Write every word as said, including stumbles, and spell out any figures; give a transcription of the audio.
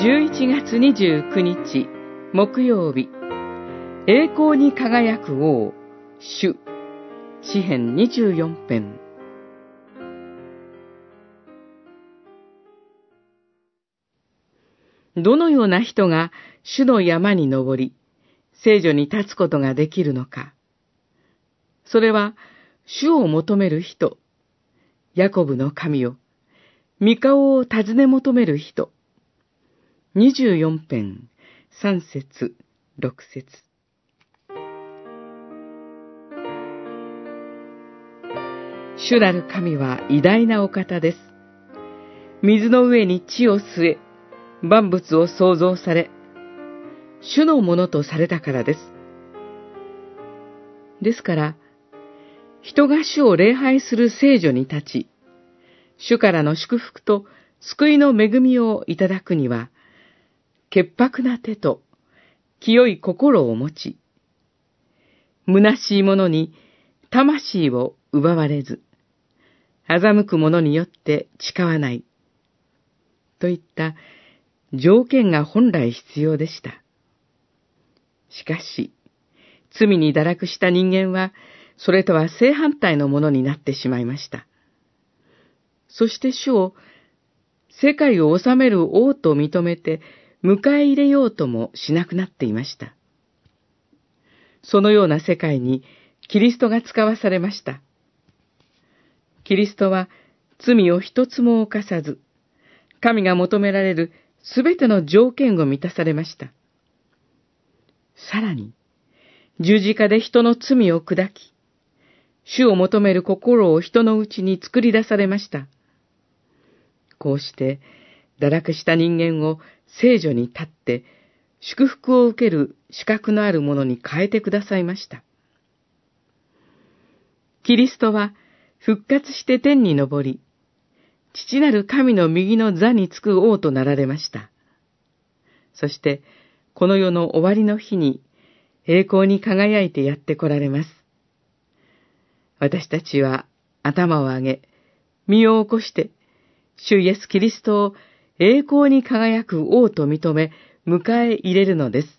じゅういちがつにじゅうくにち木曜日、栄光に輝く王主、詩編にじゅうよんへん。どのような人が主の山に登り、聖所に立つことができるのか。それは、主を求める人、ヤコブの神を、御顔を尋ね求める人。にじゅうよんへんさんせつろくせつ。主なる神は偉大なお方です。水の上に地を据え、万物を創造され、主のものとされたからです。ですから、人が主を礼拝する聖所に立ち、主からの祝福と救いの恵みをいただくには、潔白な手と清い心を持ち、虚しいものに魂を奪われず、欺く者によって誓わない、といった条件が本来必要でした。しかし、罪に堕落した人間は、それとは正反対のものになってしまいました。そして主を、世界を治める王と認めて迎え入れようともしなくなっていました。そのような世界にキリストが使わされました。キリストは罪を一つも犯さず、神が求められるすべての条件を満たされました。さらに、十字架で人の罪を砕き、主を求める心を人のうちに作り出されました。こうして、堕落した人間を聖所に立って、祝福を受ける資格のあるものに変えてくださいました。キリストは、復活して天に昇り、父なる神の右の座につく王となられました。そして、この世の終わりの日に、栄光に輝いてやってこられます。私たちは、頭を上げ、身を起こして、主イエス・キリストを栄光に輝く王と認め、迎え入れるのです。